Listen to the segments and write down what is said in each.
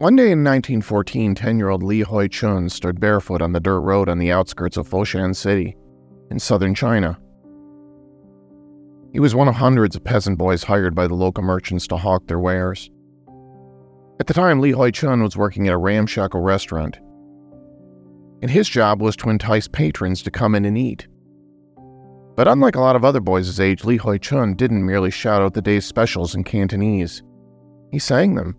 One day in 1914, 10-year-old Lee Hoi Chuen stood barefoot on the dirt road on the outskirts of Foshan City in southern China. He was one of hundreds of peasant boys hired by the local merchants to hawk their wares. At the time, Lee Hoi Chuen was working at a ramshackle restaurant, and his job was to entice patrons to come in and eat. But unlike a lot of other boys his age, Lee Hoi Chuen didn't merely shout out the day's specials in Cantonese. He sang them.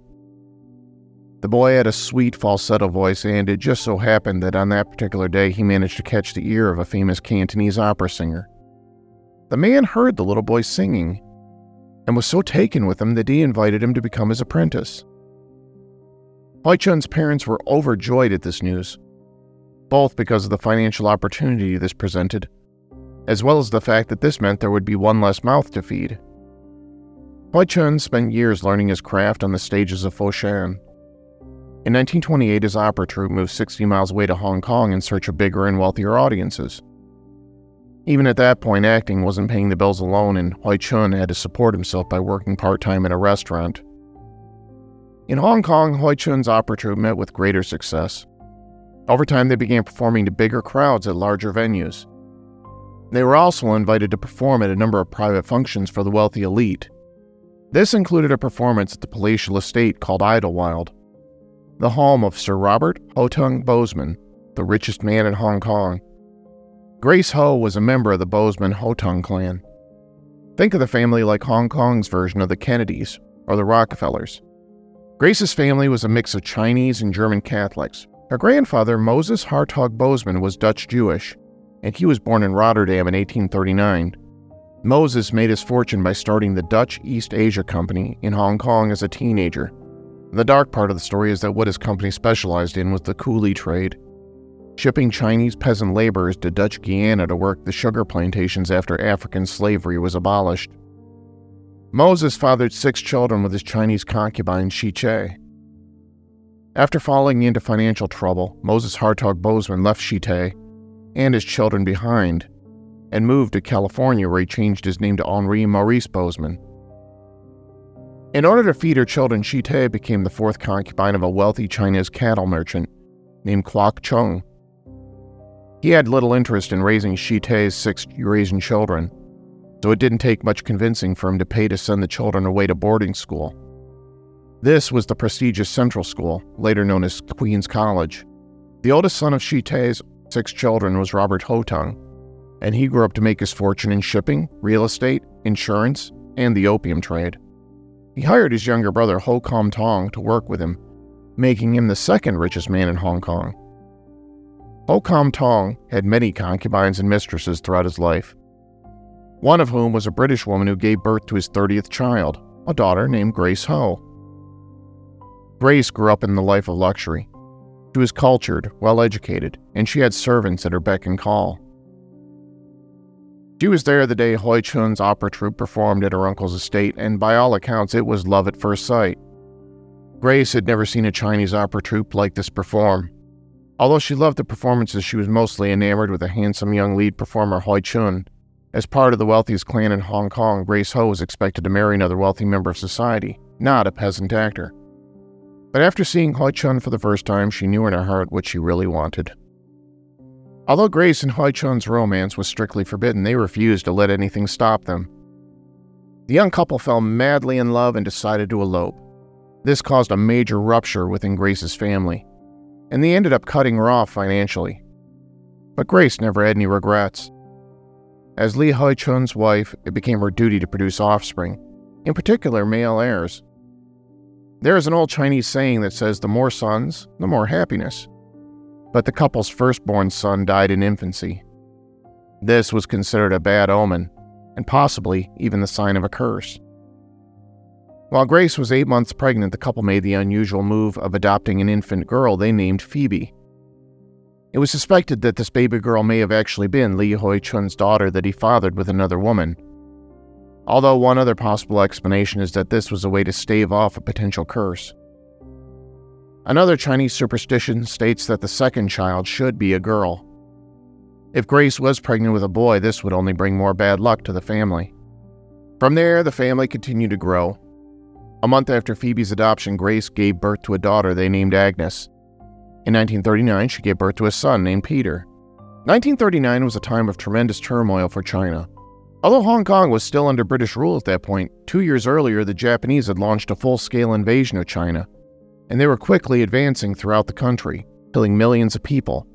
The boy had a sweet falsetto voice, and it just so happened that on that particular day he managed to catch the ear of a famous Cantonese opera singer. The man heard the little boy singing and was so taken with him that he invited him to become his apprentice. Hoi Chun's parents were overjoyed at this news, both because of the financial opportunity this presented, as well as the fact that this meant there would be one less mouth to feed. Hoi Chuen spent years learning his craft on the stages of Foshan. In 1928, his opera troupe moved 60 miles away to Hong Kong in search of bigger and wealthier audiences. Even at that point, acting wasn't paying the bills alone, and Hoi Chuen had to support himself by working part-time at a restaurant. In Hong Kong, Hoi Chun's opera troupe met with greater success. Over time, they began performing to bigger crowds at larger venues. They were also invited to perform at a number of private functions for the wealthy elite. This included a performance at the palatial estate called Idlewild, the home of Sir Robert Hotung Bozeman, the richest man in Hong Kong. Grace Ho was a member of the Bozeman Hotung clan. Think of the family like Hong Kong's version of the Kennedys or the Rockefellers. Grace's family was a mix of Chinese and German Catholics. Her grandfather, Mozes Hartog Bosman, was Dutch Jewish, and he was born in Rotterdam in 1839. Moses made his fortune by starting the Dutch East Asia Company in Hong Kong as a teenager. The dark part of the story is that what his company specialized in was the coolie trade, shipping Chinese peasant laborers to Dutch Guiana to work the sugar plantations after African slavery was abolished. Moses fathered 6 children with his Chinese concubine, Shi Che. After falling into financial trouble, Mozes Hartog Bosman left Shi Che and his children behind and moved to California, where he changed his name to Henri Maurice Bozeman. In order to feed her children, Shi Che became the 4th concubine of a wealthy Chinese cattle merchant named Kwok Chung. He had little interest in raising Shi Che's 6 Eurasian children, so it didn't take much convincing for him to pay to send the children away to boarding school. This was the prestigious Central School, later known as Queen's College. The oldest son of Shi Che's 6 children was Robert Hotung, and he grew up to make his fortune in shipping, real estate, insurance, and the opium trade. He hired his younger brother Ho Kam Tong to work with him, making him the 2nd richest man in Hong Kong. Ho Kam Tong had many concubines and mistresses throughout his life, one of whom was a British woman who gave birth to his 30th child, a daughter named Grace Ho. Grace grew up in the life of luxury. She was cultured, well-educated, and she had servants at her beck and call. She was there the day Hoi Chun's opera troupe performed at her uncle's estate, and by all accounts it was love at first sight. Grace had never seen a Chinese opera troupe like this perform. Although she loved the performances, she was mostly enamored with the handsome young lead performer Hoi Chuen. As part of the wealthiest clan in Hong Kong, Grace Ho was expected to marry another wealthy member of society, not a peasant actor. But after seeing Hoi Chuen for the first time, she knew in her heart what she really wanted. Although Grace and Hoi Chun's romance was strictly forbidden, they refused to let anything stop them. The young couple fell madly in love and decided to elope. This caused a major rupture within Grace's family, and they ended up cutting her off financially. But Grace never had any regrets. As Lee Hoi Chun's wife, it became her duty to produce offspring, in particular male heirs. There is an old Chinese saying that says the more sons, the more happiness. But the couple's firstborn son died in infancy. This was considered a bad omen, and possibly even the sign of a curse. While Grace was 8 months pregnant, the couple made the unusual move of adopting an infant girl they named Phoebe. It was suspected that this baby girl may have actually been Lee Hoi Chun's daughter that he fathered with another woman. Although one other possible explanation is that this was a way to stave off a potential curse. Another Chinese superstition states that the second child should be a girl. If Grace was pregnant with a boy, this would only bring more bad luck to the family. From there, the family continued to grow. A month after Phoebe's adoption, Grace gave birth to a daughter they named Agnes. In 1939, she gave birth to a son named Peter. 1939 was a time of tremendous turmoil for China. Although Hong Kong was still under British rule at that point, 2 years earlier the Japanese had launched a full-scale invasion of China, and they were quickly advancing throughout the country, killing millions of people.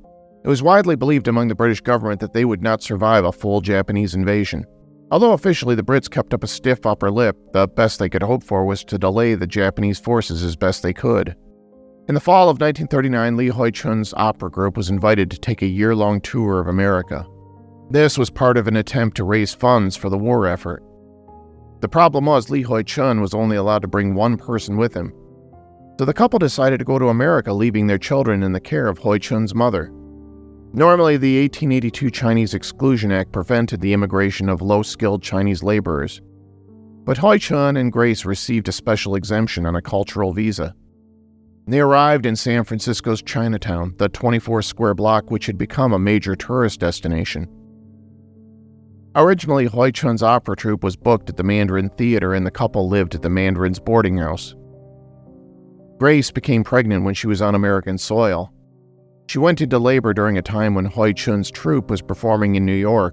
It was widely believed among the British government that they would not survive a full Japanese invasion. Although officially the Brits kept up a stiff upper lip, the best they could hope for was to delay the Japanese forces as best they could. In the fall of 1939, Lee Hoi Chun's opera group was invited to take a year-long tour of America. This was part of an attempt to raise funds for the war effort. The problem was Lee Hoi Chuen was only allowed to bring one person with him. So the couple decided to go to America, leaving their children in the care of Hoi Chun's mother. Normally, the 1882 Chinese Exclusion Act prevented the immigration of low-skilled Chinese laborers, but Hoi Chuen and Grace received a special exemption on a cultural visa. They arrived in San Francisco's Chinatown, the 24-square block which had become a major tourist destination. Originally, Hoi Chun's opera troupe was booked at the Mandarin Theater and the couple lived at the Mandarin's boarding house. Grace became pregnant when she was on American soil. She went into labor during a time when Hoi Chun's troupe was performing in New York.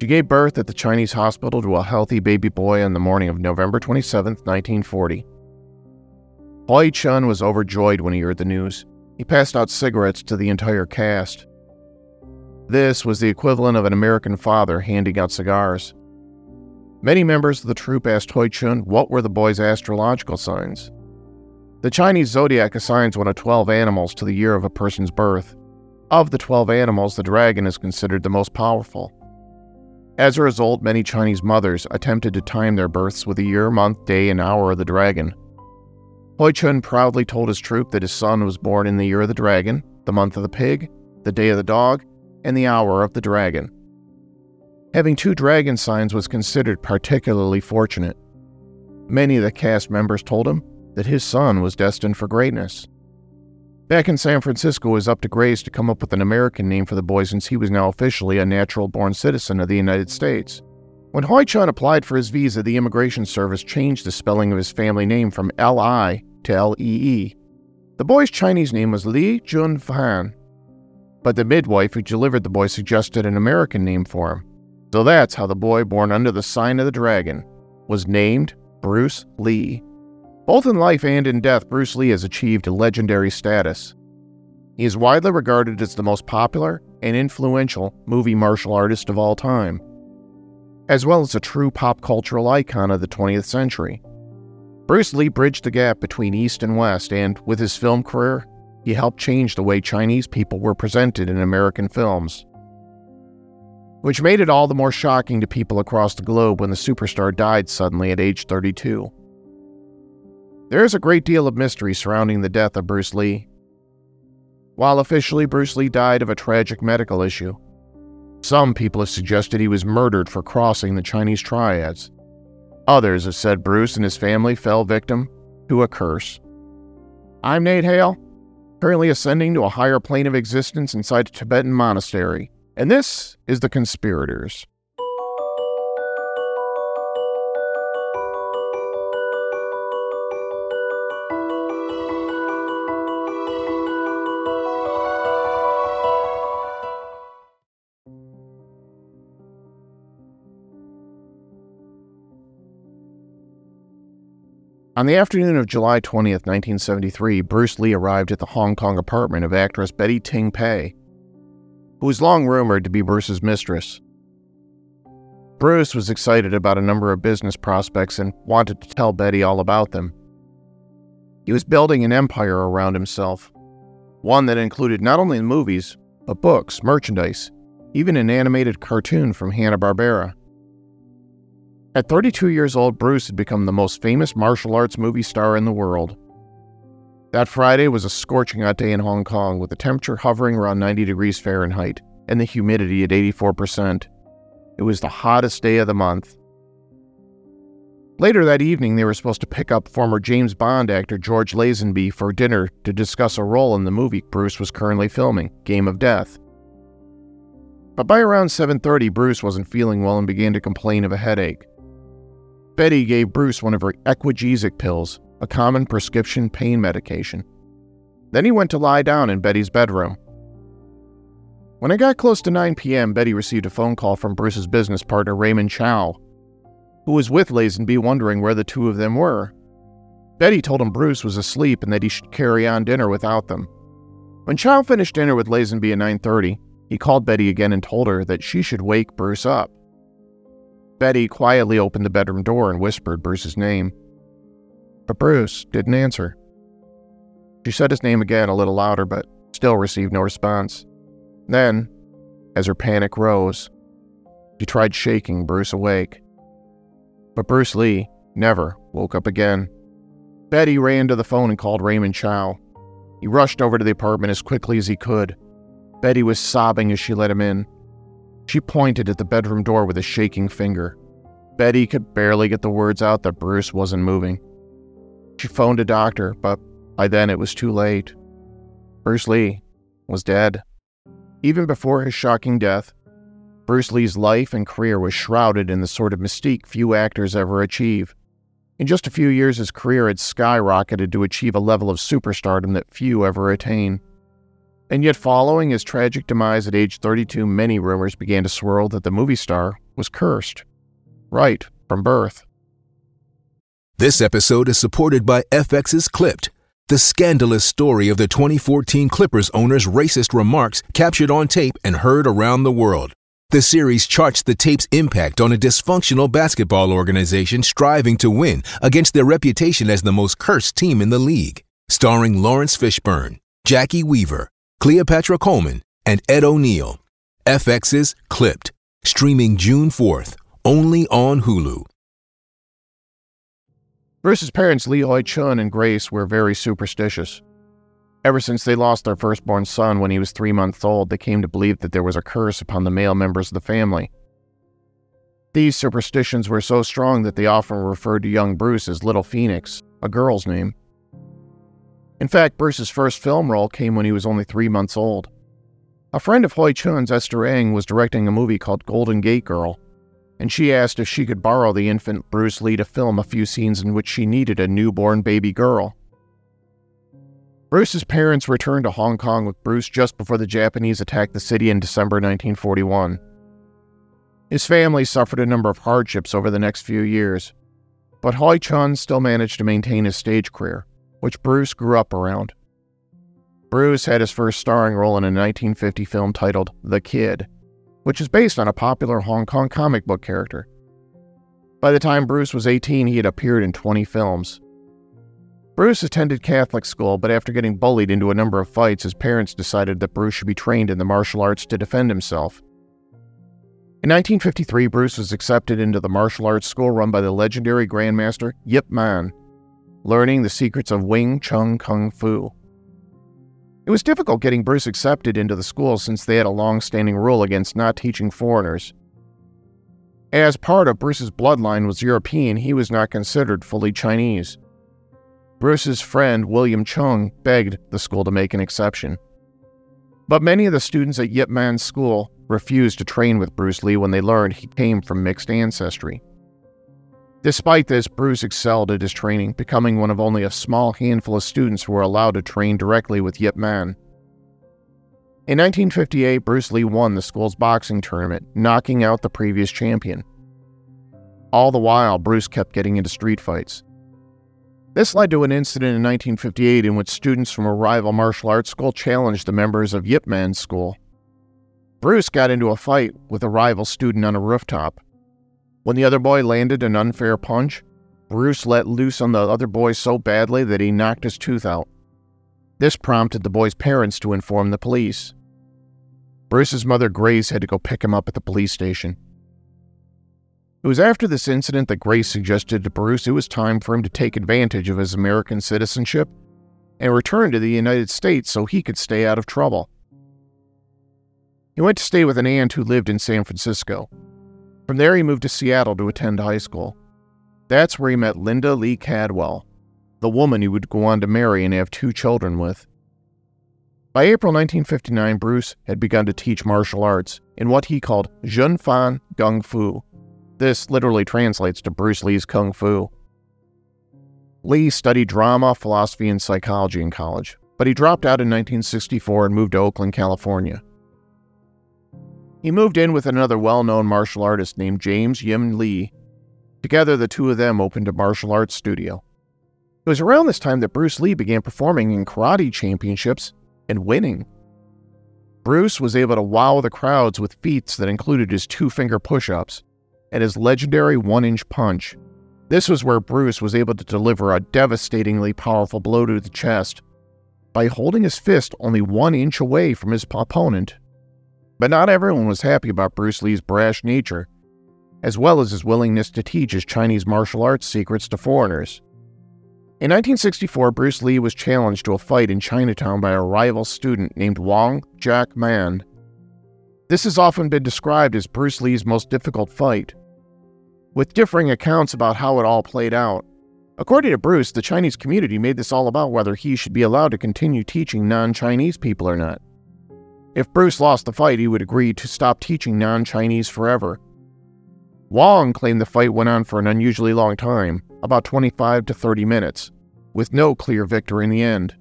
She gave birth at the Chinese hospital to a healthy baby boy on the morning of November 27, 1940. Hoi Chuen was overjoyed when he heard the news. He passed out cigarettes to the entire cast. This was the equivalent of an American father handing out cigars. Many members of the troupe asked Hoi Chuen what were the boy's astrological signs. The Chinese zodiac assigns one of 12 animals to the year of a person's birth. Of the 12 animals, the dragon is considered the most powerful. As a result, many Chinese mothers attempted to time their births with the year, month, day, and hour of the dragon. Hoi Chuen proudly told his troupe that his son was born in the year of the dragon, the month of the pig, the day of the dog, and the hour of the dragon. Having two dragon signs was considered particularly fortunate. Many of the cast members told him that his son was destined for greatness. Back in San Francisco, it was up to Grace to come up with an American name for the boy since he was now officially a natural-born citizen of the United States. When Hoi Chuen applied for his visa, the Immigration Service changed the spelling of his family name from L-I to L-E-E. The boy's Chinese name was Lee Jun Fan, but the midwife who delivered the boy suggested an American name for him. So that's how the boy born under the sign of the dragon was named Bruce Lee. Both in life and in death, Bruce Lee has achieved legendary status. He is widely regarded as the most popular and influential movie martial artist of all time, as well as a true pop cultural icon of the 20th century. Bruce Lee bridged the gap between East and West, and with his film career, he helped change the way Chinese people were presented in American films, which made it all the more shocking to people across the globe when the superstar died suddenly at age 32. There is a great deal of mystery surrounding the death of Bruce Lee. While officially Bruce Lee died of a tragic medical issue, some people have suggested he was murdered for crossing the Chinese Triads. Others have said Bruce and his family fell victim to a curse. I'm Nate Hale, currently ascending to a higher plane of existence inside a Tibetan monastery, and this is The Conspirators. On the afternoon of July 20th, 1973, Bruce Lee arrived at the Hong Kong apartment of actress Betty Ting Pei, who was long rumored to be Bruce's mistress. Bruce was excited about a number of business prospects and wanted to tell Betty all about them. He was building an empire around himself, one that included not only movies, but books, merchandise, even an animated cartoon from Hanna-Barbera. At 32 years old, Bruce had become the most famous martial arts movie star in the world. That Friday was a scorching hot day in Hong Kong, with the temperature hovering around 90 degrees Fahrenheit and the humidity at 84%. It was the hottest day of the month. Later that evening, they were supposed to pick up former James Bond actor George Lazenby for dinner to discuss a role in the movie Bruce was currently filming, Game of Death. But by around 7:30, Bruce wasn't feeling well and began to complain of a headache. Betty gave Bruce one of her equagesic pills, a common prescription pain medication. Then he went to lie down in Betty's bedroom. When it got close to 9 p.m., Betty received a phone call from Bruce's business partner, Raymond Chow, who was with Lazenby, wondering where the two of them were. Betty told him Bruce was asleep and that he should carry on dinner without them. When Chow finished dinner with Lazenby at 9:30, he called Betty again and told her that she should wake Bruce up. Betty quietly opened the bedroom door and whispered Bruce's name. But Bruce didn't answer. She said his name again a little louder, but still received no response. Then, as her panic rose, she tried shaking Bruce awake. But Bruce Lee never woke up again. Betty ran to the phone and called Raymond Chow. He rushed over to the apartment as quickly as he could. Betty was sobbing as she let him in. She pointed at the bedroom door with a shaking finger. Betty could barely get the words out that Bruce wasn't moving. She phoned a doctor, but by then it was too late. Bruce Lee was dead. Even before his shocking death, Bruce Lee's life and career was shrouded in the sort of mystique few actors ever achieve. In just a few years, his career had skyrocketed to achieve a level of superstardom that few ever attain. And yet, following his tragic demise at age 32, many rumors began to swirl that the movie star was cursed, right from birth. This episode is supported by FX's Clipped, the scandalous story of the 2014 Clippers owner's racist remarks captured on tape and heard around the world. The series charts the tape's impact on a dysfunctional basketball organization striving to win against their reputation as the most cursed team in the league. Starring Lawrence Fishburne, Jackie Weaver, Cleopatra Coleman, and Ed O'Neill. FX's Clipped. Streaming June 4th. Only on Hulu. Bruce's parents, Lee Hoi Chuen and Grace, were very superstitious. Ever since they lost their firstborn son when he was 3 months old, they came to believe that there was a curse upon the male members of the family. These superstitions were so strong that they often referred to young Bruce as Little Phoenix, a girl's name. In fact, Bruce's first film role came when he was only 3 months old. A friend of Hoi Chun's, Esther Eng, was directing a movie called Golden Gate Girl, and she asked if she could borrow the infant Bruce Lee to film a few scenes in which she needed a newborn baby girl. Bruce's parents returned to Hong Kong with Bruce just before the Japanese attacked the city in December 1941. His family suffered a number of hardships over the next few years, but Hoi Chuen still managed to maintain his stage career, which Bruce grew up around. Bruce had his first starring role in a 1950 film titled The Kid, which is based on a popular Hong Kong comic book character. By the time Bruce was 18, he had appeared in 20 films. Bruce attended Catholic school, but after getting bullied into a number of fights, his parents decided that Bruce should be trained in the martial arts to defend himself. In 1953, Bruce was accepted into the martial arts school run by the legendary grandmaster Yip Man, learning the secrets of Wing Chun Kung Fu. It was difficult getting Bruce accepted into the school since they had a long-standing rule against not teaching foreigners. As part of Bruce's bloodline was European, he was not considered fully Chinese. Bruce's friend, William Chung, begged the school to make an exception. But many of the students at Yip Man's school refused to train with Bruce Lee when they learned he came from mixed ancestry. Despite this, Bruce excelled at his training, becoming one of only a small handful of students who were allowed to train directly with Yip Man. In 1958, Bruce Lee won the school's boxing tournament, knocking out the previous champion. All the while, Bruce kept getting into street fights. This led to an incident in 1958 in which students from a rival martial arts school challenged the members of Yip Man's school. Bruce got into a fight with a rival student on a rooftop. When the other boy landed an unfair punch, Bruce let loose on the other boy so badly that he knocked his tooth out. This prompted the boy's parents to inform the police. Bruce's mother, Grace, had to go pick him up at the police station. It was after this incident that Grace suggested to Bruce it was time for him to take advantage of his American citizenship and return to the United States so he could stay out of trouble. He went to stay with an aunt who lived in San Francisco. From there, he moved to Seattle to attend high school. That's where he met Linda Lee Cadwell, the woman he would go on to marry and have 2 children with. By April 1959, Bruce had begun to teach martial arts in what he called Junfan Kung Fu. This literally translates to Bruce Lee's Kung Fu. Lee studied drama, philosophy, and psychology in college, but he dropped out in 1964 and moved to Oakland, California. He moved in with another well-known martial artist named James Yim Lee. Together, the 2 of them opened a martial arts studio. It was around this time that Bruce Lee began performing in karate championships and winning. Bruce was able to wow the crowds with feats that included his 2-finger push-ups and his legendary 1-inch punch. This was where Bruce was able to deliver a devastatingly powerful blow to the chest by holding his fist only 1 inch away from his opponent. But not everyone was happy about Bruce Lee's brash nature, as well as his willingness to teach his Chinese martial arts secrets to foreigners. In 1964, Bruce Lee was challenged to a fight in Chinatown by a rival student named Wong Jack Man. This has often been described as Bruce Lee's most difficult fight, with differing accounts about how it all played out. According to Bruce, the Chinese community made this all about whether he should be allowed to continue teaching non-Chinese people or not. If Bruce lost the fight, he would agree to stop teaching non-Chinese forever. Wong claimed the fight went on for an unusually long time, about 25 to 30 minutes, with no clear victor in the end.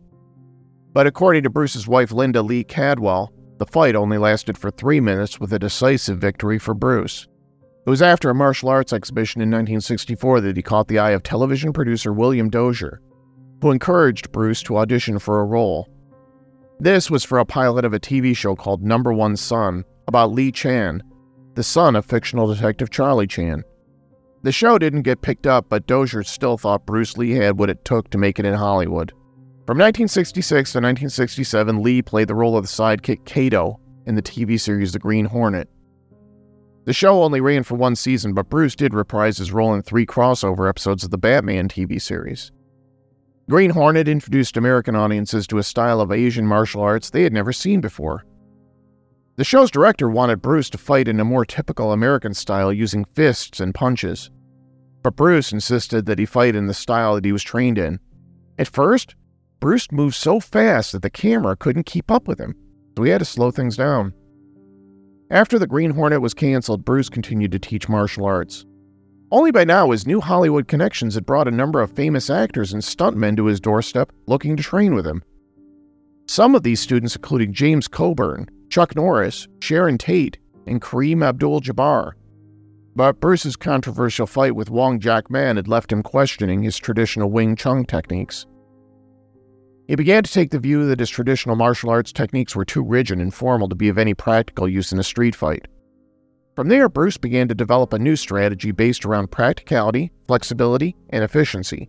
But according to Bruce's wife Linda Lee Cadwell, the fight only lasted for 3 minutes with a decisive victory for Bruce. It was after a martial arts exhibition in 1964 that he caught the eye of television producer William Dozier, who encouraged Bruce to audition for a role. This was for a pilot of a TV show called Number One Son, about Lee Chan, the son of fictional detective Charlie Chan. The show didn't get picked up, but Dozier still thought Bruce Lee had what it took to make it in Hollywood. From 1966 to 1967, Lee played the role of the sidekick Kato in the TV series The Green Hornet. The show only ran for 1 season, but Bruce did reprise his role in 3 crossover episodes of the Batman TV series. Green Hornet introduced American audiences to a style of Asian martial arts they had never seen before. The show's director wanted Bruce to fight in a more typical American style using fists and punches, but Bruce insisted that he fight in the style that he was trained in. At first, Bruce moved so fast that the camera couldn't keep up with him, so he had to slow things down. After The Green Hornet was canceled, Bruce continued to teach martial arts. Only by now, his new Hollywood connections had brought a number of famous actors and stuntmen to his doorstep looking to train with him. Some of these students included James Coburn, Chuck Norris, Sharon Tate, and Kareem Abdul-Jabbar. But Bruce's controversial fight with Wong Jack Man had left him questioning his traditional Wing Chun techniques. He began to take the view that his traditional martial arts techniques were too rigid and formal to be of any practical use in a street fight. From there, Bruce began to develop a new strategy based around practicality, flexibility, and efficiency.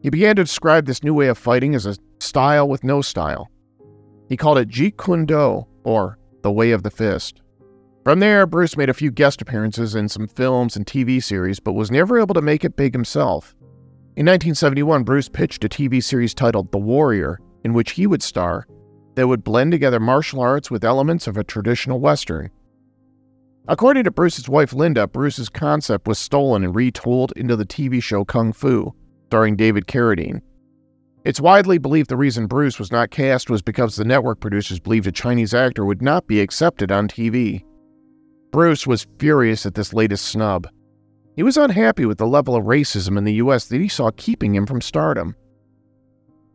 He began to describe this new way of fighting as a style with no style. He called it Jeet Kune Do, or the way of the fist. From there, Bruce made a few guest appearances in some films and TV series, but was never able to make it big himself. In 1971, Bruce pitched a TV series titled The Warrior, in which he would star, that would blend together martial arts with elements of a traditional Western. According to Bruce's wife Linda, Bruce's concept was stolen and retooled into the TV show Kung Fu, starring David Carradine. It's widely believed the reason Bruce was not cast was because the network producers believed a Chinese actor would not be accepted on TV. Bruce was furious at this latest snub. He was unhappy with the level of racism in the U.S. that he saw keeping him from stardom.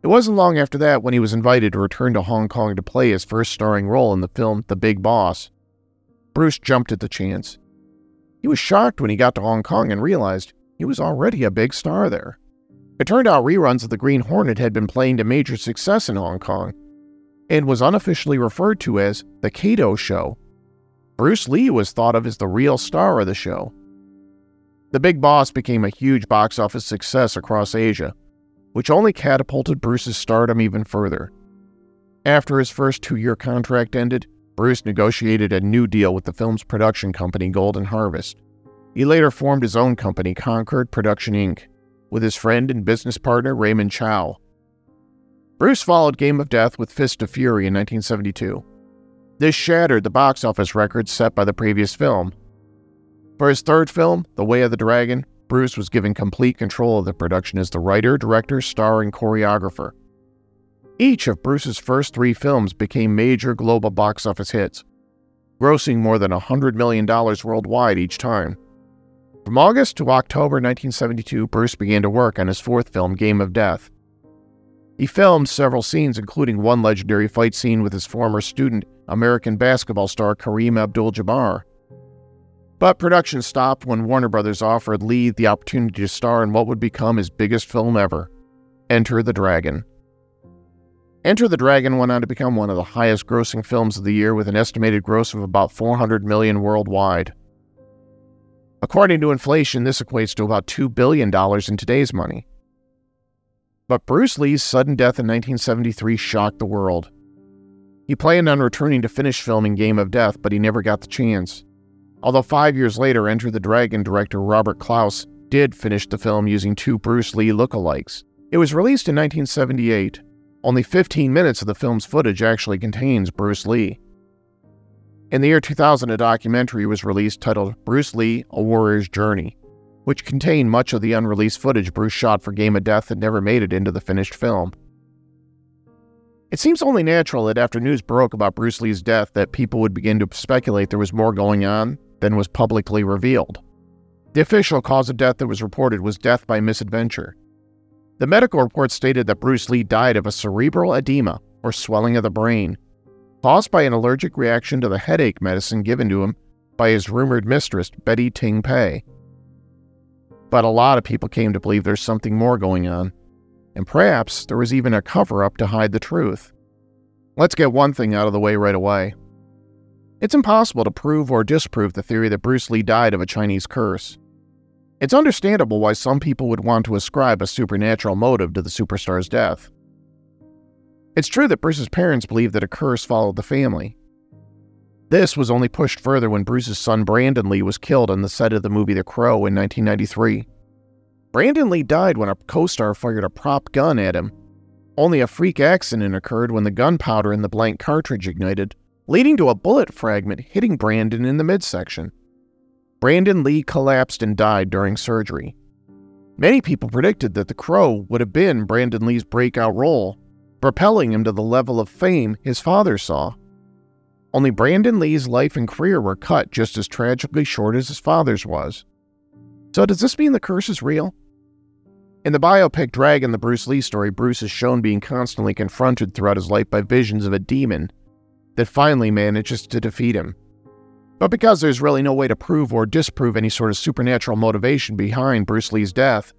It wasn't long after that when he was invited to return to Hong Kong to play his first starring role in the film The Big Boss. Bruce jumped at the chance. He was shocked when he got to Hong Kong and realized he was already a big star there. It turned out reruns of The Green Hornet had been playing to major success in Hong Kong and was unofficially referred to as The Kato Show. Bruce Lee was thought of as the real star of the show. The Big Boss became a huge box office success across Asia, which only catapulted Bruce's stardom even further. After his first 2-year contract ended, Bruce negotiated a new deal with the film's production company Golden Harvest, He later formed his own company, Concord Production Inc., with his friend and business partner Raymond Chow. Bruce followed Game of Death with Fist of Fury in 1972. This shattered the box office record set by the previous film. For his third film, The Way of the Dragon, Bruce was given complete control of the production as the writer, director, star, and choreographer. Each of Bruce's first three films became major global box office hits, grossing more than $100 million worldwide each time. From August to October 1972, Bruce began to work on his fourth film, Game of Death. He filmed several scenes, including one legendary fight scene with his former student, American basketball star Kareem Abdul-Jabbar. But production stopped when Warner Brothers offered Lee the opportunity to star in what would become his biggest film ever, Enter the Dragon. Enter the Dragon went on to become one of the highest-grossing films of the year with an estimated gross of about $400 million worldwide. According to inflation, this equates to about $2 billion in today's money. But Bruce Lee's sudden death in 1973 shocked the world. He planned on returning to finish filming Game of Death, but he never got the chance. Although 5 years later, Enter the Dragon director Robert Klaus did finish the film using two Bruce Lee lookalikes. It was released in 1978. Only 15 minutes of the film's footage actually contains Bruce Lee. In the year 2000, a documentary was released titled Bruce Lee, A Warrior's Journey, which contained much of the unreleased footage Bruce shot for Game of Death that never made it into the finished film. It seems only natural that after news broke about Bruce Lee's death that people would begin to speculate there was more going on than was publicly revealed. The official cause of death that was reported was death by misadventure. The medical report stated that Bruce Lee died of a cerebral edema, or swelling of the brain, caused by an allergic reaction to the headache medicine given to him by his rumored mistress, Betty Ting Pei. But a lot of people came to believe there's something more going on, and perhaps there was even a cover-up to hide the truth. Let's get one thing out of the way right away. It's impossible to prove or disprove the theory that Bruce Lee died of a Chinese curse. It's understandable why some people would want to ascribe a supernatural motive to the superstar's death. It's true that Bruce's parents believed that a curse followed the family. This was only pushed further when Bruce's son Brandon Lee was killed on the set of the movie The Crow in 1993. Brandon Lee died when a co-star fired a prop gun at him. Only a freak accident occurred when the gunpowder in the blank cartridge ignited, leading to a bullet fragment hitting Brandon in the midsection. Brandon Lee collapsed and died during surgery. Many people predicted that The Crow would have been Brandon Lee's breakout role, propelling him to the level of fame his father saw. Only Brandon Lee's life and career were cut just as tragically short as his father's was. So does this mean the curse is real? In the biopic Dragon, the Bruce Lee story, Bruce is shown being constantly confronted throughout his life by visions of a demon that finally manages to defeat him. But because there's really no way to prove or disprove any sort of supernatural motivation behind Bruce Lee's death,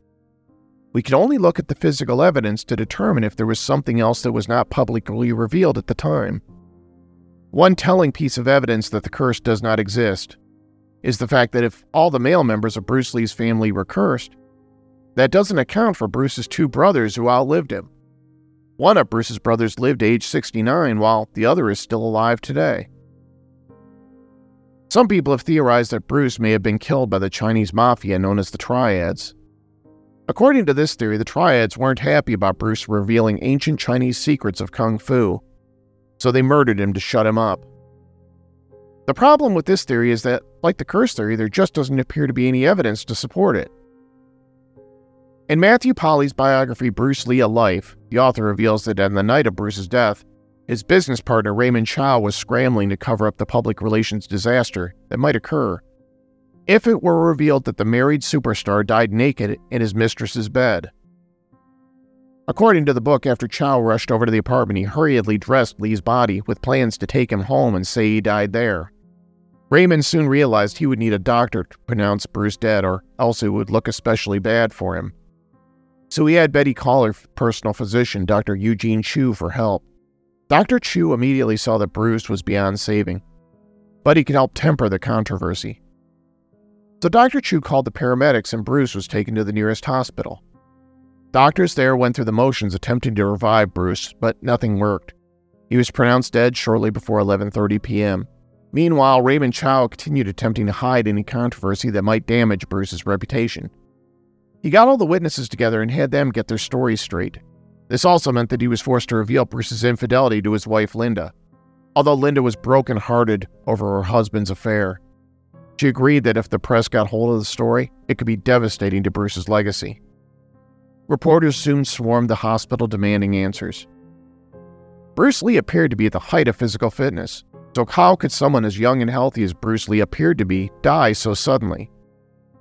we can only look at the physical evidence to determine if there was something else that was not publicly revealed at the time. One telling piece of evidence that the curse does not exist is the fact that if all the male members of Bruce Lee's family were cursed, that doesn't account for Bruce's two brothers who outlived him. One of Bruce's brothers lived to age 69, while the other is still alive today. Some people have theorized that Bruce may have been killed by the Chinese mafia known as the Triads. According to this theory, the Triads weren't happy about Bruce revealing ancient Chinese secrets of Kung Fu, so they murdered him to shut him up. The problem with this theory is that, like the curse theory, there just doesn't appear to be any evidence to support it. In Matthew Polly's biography, Bruce Lee: A Life, the author reveals that on the night of Bruce's death, his business partner Raymond Chow was scrambling to cover up the public relations disaster that might occur if it were revealed that the married superstar died naked in his mistress's bed. According to the book, after Chow rushed over to the apartment, he hurriedly dressed Lee's body with plans to take him home and say he died there. Raymond soon realized he would need a doctor to pronounce Bruce dead, or else it would look especially bad for him. So he had Betty call her personal physician, Dr. Eugene Chu, for help. Dr. Chu immediately saw that Bruce was beyond saving, but he could help temper the controversy. So Dr. Chu called the paramedics and Bruce was taken to the nearest hospital. Doctors there went through the motions attempting to revive Bruce, but nothing worked. He was pronounced dead shortly before 11:30 p.m., Meanwhile, Raymond Chow continued attempting to hide any controversy that might damage Bruce's reputation. He got all the witnesses together and had them get their stories straight. This also meant that he was forced to reveal Bruce's infidelity to his wife Linda, although Linda was broken-hearted over her husband's affair. She agreed that if the press got hold of the story, it could be devastating to Bruce's legacy. Reporters soon swarmed the hospital demanding answers. Bruce Lee appeared to be at the height of physical fitness, so how could someone as young and healthy as Bruce Lee appeared to be die so suddenly?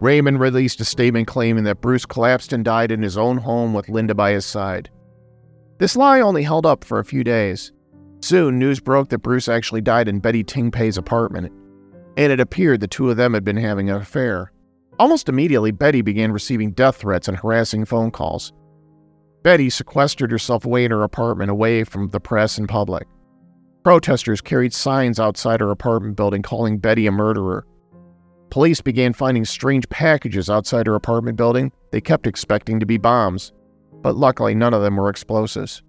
Raymond released a statement claiming that Bruce collapsed and died in his own home with Linda by his side. This lie only held up for a few days. Soon, news broke that Bruce actually died in Betty Ting Pei's apartment, and it appeared the two of them had been having an affair. Almost immediately, Betty began receiving death threats and harassing phone calls. Betty sequestered herself away in her apartment, away from the press and public. Protesters carried signs outside her apartment building calling Betty a murderer. Police began finding strange packages outside her apartment building they kept expecting to be bombs, but luckily none of them were explosives.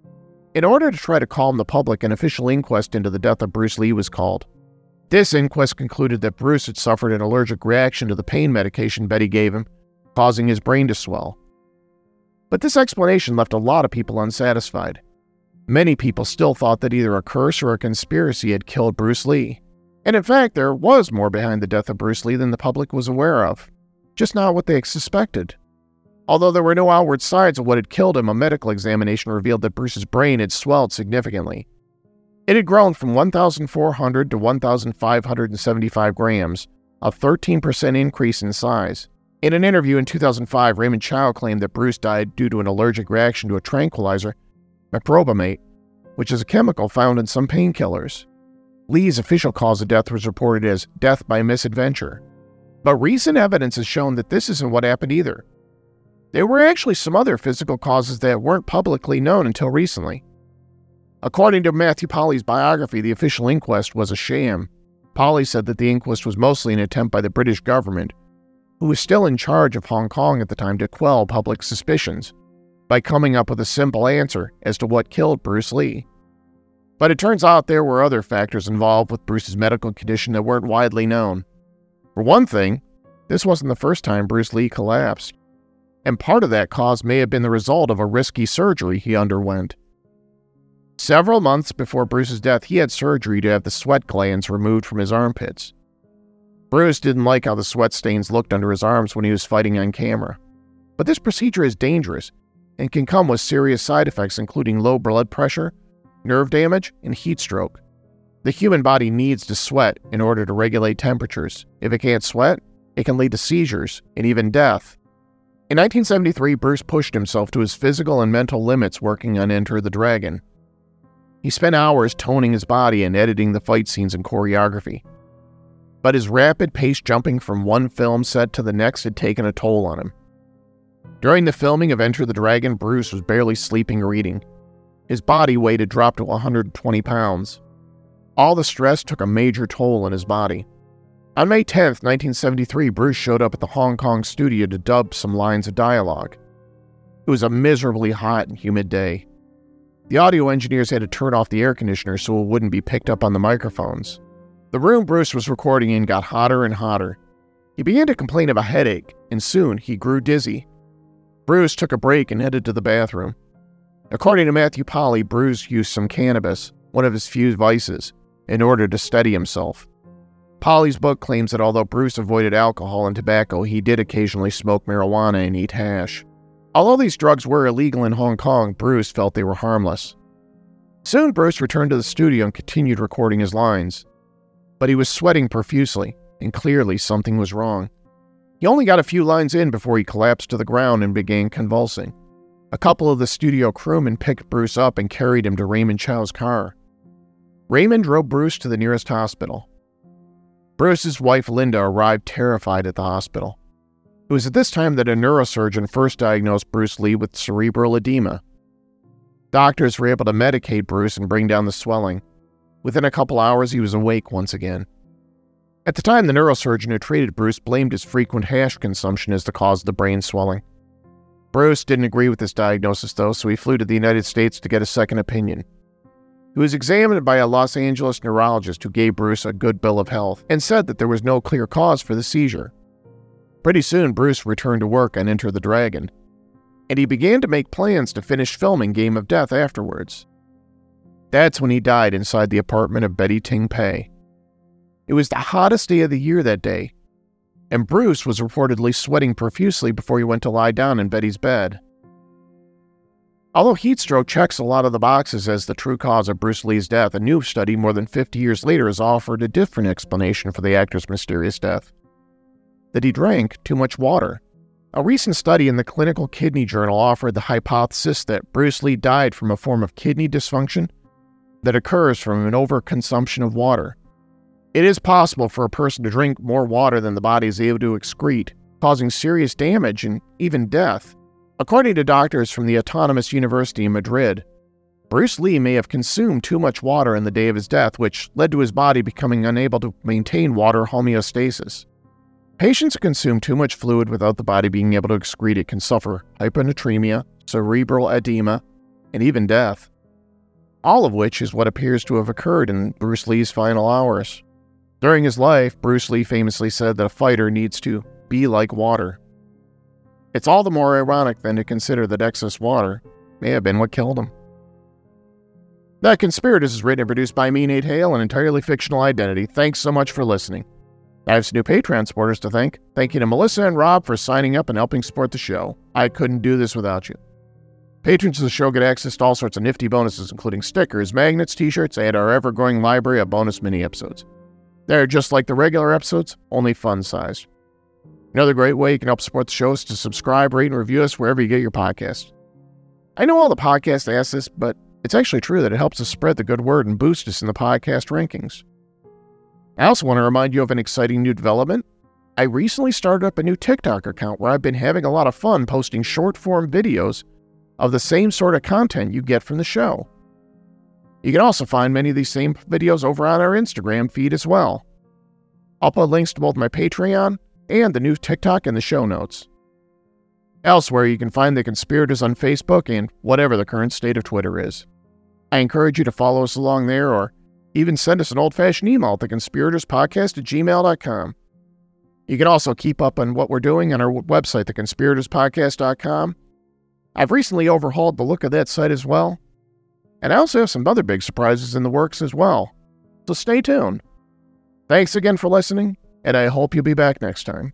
In order to try to calm the public, an official inquest into the death of Bruce Lee was called. This inquest concluded that Bruce had suffered an allergic reaction to the pain medication Betty gave him, causing his brain to swell. But this explanation left a lot of people unsatisfied. Many people still thought that either a curse or a conspiracy had killed Bruce Lee. And in fact, there was more behind the death of Bruce Lee than the public was aware of, just not what they suspected. Although there were no outward signs of what had killed him, a medical examination revealed that Bruce's brain had swelled significantly. It had grown from 1,400 to 1,575 grams, a 13% increase in size. In an interview in 2005, Raymond Chow claimed that Bruce died due to an allergic reaction to a tranquilizer, meprobamate, which is a chemical found in some painkillers. Lee's official cause of death was reported as death by misadventure. But recent evidence has shown that this isn't what happened either. There were actually some other physical causes that weren't publicly known until recently. According to Matthew Polly's biography, the official inquest was a sham. Polly said that the inquest was mostly an attempt by the British government, who was still in charge of Hong Kong at the time, to quell public suspicions by coming up with a simple answer as to what killed Bruce Lee. But it turns out there were other factors involved with Bruce's medical condition that weren't widely known. For one thing, this wasn't the first time Bruce Lee collapsed, and part of that cause may have been the result of a risky surgery he underwent. Several months before Bruce's death, he had surgery to have the sweat glands removed from his armpits. Bruce didn't like how the sweat stains looked under his arms when he was fighting on camera. But this procedure is dangerous and can come with serious side effects including low blood pressure, nerve damage, and heat stroke. The human body needs to sweat in order to regulate temperatures. If it can't sweat, it can lead to seizures and even death. In 1973, Bruce pushed himself to his physical and mental limits working on Enter the Dragon. He spent hours toning his body and editing the fight scenes and choreography. But his rapid pace jumping from one film set to the next had taken a toll on him. During the filming of Enter the Dragon, Bruce was barely sleeping or eating. His body weight had dropped to 120 pounds. All the stress took a major toll on his body. On May 10, 1973, Bruce showed up at the Hong Kong studio to dub some lines of dialogue. It was a miserably hot and humid day. The audio engineers had to turn off the air conditioner so it wouldn't be picked up on the microphones. The room Bruce was recording in got hotter and hotter. He began to complain of a headache, and soon he grew dizzy. Bruce took a break and headed to the bathroom. According to Matthew Polly, Bruce used some cannabis, one of his few vices, in order to steady himself. Polly's book claims that although Bruce avoided alcohol and tobacco, he did occasionally smoke marijuana and eat hash. Although these drugs were illegal in Hong Kong, Bruce felt they were harmless. Soon, Bruce returned to the studio and continued recording his lines. But he was sweating profusely, and clearly something was wrong. He only got a few lines in before he collapsed to the ground and began convulsing. A couple of the studio crewmen picked Bruce up and carried him to Raymond Chow's car. Raymond drove Bruce to the nearest hospital. Bruce's wife Linda arrived terrified at the hospital. It was at this time that a neurosurgeon first diagnosed Bruce Lee with cerebral edema. Doctors were able to medicate Bruce and bring down the swelling. Within a couple hours, he was awake once again. At the time, the neurosurgeon who treated Bruce blamed his frequent hash consumption as the cause of the brain swelling. Bruce didn't agree with this diagnosis, though, so he flew to the United States to get a second opinion. He was examined by a Los Angeles neurologist who gave Bruce a good bill of health and said that there was no clear cause for the seizure. Pretty soon, Bruce returned to work on Enter the Dragon, and he began to make plans to finish filming Game of Death afterwards. That's when he died inside the apartment of Betty Ting Pei. It was the hottest day of the year that day, and Bruce was reportedly sweating profusely before he went to lie down in Betty's bed. Although heat stroke checks a lot of the boxes as the true cause of Bruce Lee's death, a new study more than 50 years later has offered a different explanation for the actor's mysterious death: that he drank too much water. A recent study in the Clinical Kidney Journal offered the hypothesis that Bruce Lee died from a form of kidney dysfunction that occurs from an overconsumption of water. It is possible for a person to drink more water than the body is able to excrete, causing serious damage and even death. According to doctors from the Autonomous University in Madrid, Bruce Lee may have consumed too much water on the day of his death, which led to his body becoming unable to maintain water homeostasis. Patients who consume too much fluid without the body being able to excrete it can suffer hyponatremia, cerebral edema, and even death, all of which is what appears to have occurred in Bruce Lee's final hours. During his life, Bruce Lee famously said that a fighter needs to be like water. It's all the more ironic than to consider that excess water may have been what killed him. That Conspirators is written and produced by me, Nate Hale, an entirely fictional identity. Thanks so much for listening. I have some new Patreon supporters to thank. Thank you to Melissa and Rob for signing up and helping support the show. I couldn't do this without you. Patrons of the show get access to all sorts of nifty bonuses, including stickers, magnets, t-shirts, and our ever-growing library of bonus mini-episodes. They're just like the regular episodes, only fun-sized. Another great way you can help support the show is to subscribe, rate, and review us wherever you get your podcasts. I know all the podcasts ask this, but it's actually true that it helps us spread the good word and boost us in the podcast rankings. I also want to remind you of an exciting new development. I recently started up a new TikTok account where I've been having a lot of fun posting short-form videos of the same sort of content you get from the show. You can also find many of these same videos over on our Instagram feed as well. I'll put links to both my Patreon and the new TikTok in the show notes. Elsewhere, you can find The Conspirators on Facebook and whatever the current state of Twitter is. I encourage you to follow us along there, or even send us an old-fashioned email at theconspiratorspodcast@gmail.com. You can also keep up on what we're doing on our website, theconspiratorspodcast.com. I've recently overhauled the look of that site as well, and I also have some other big surprises in the works as well, so stay tuned. Thanks again for listening, and I hope you'll be back next time.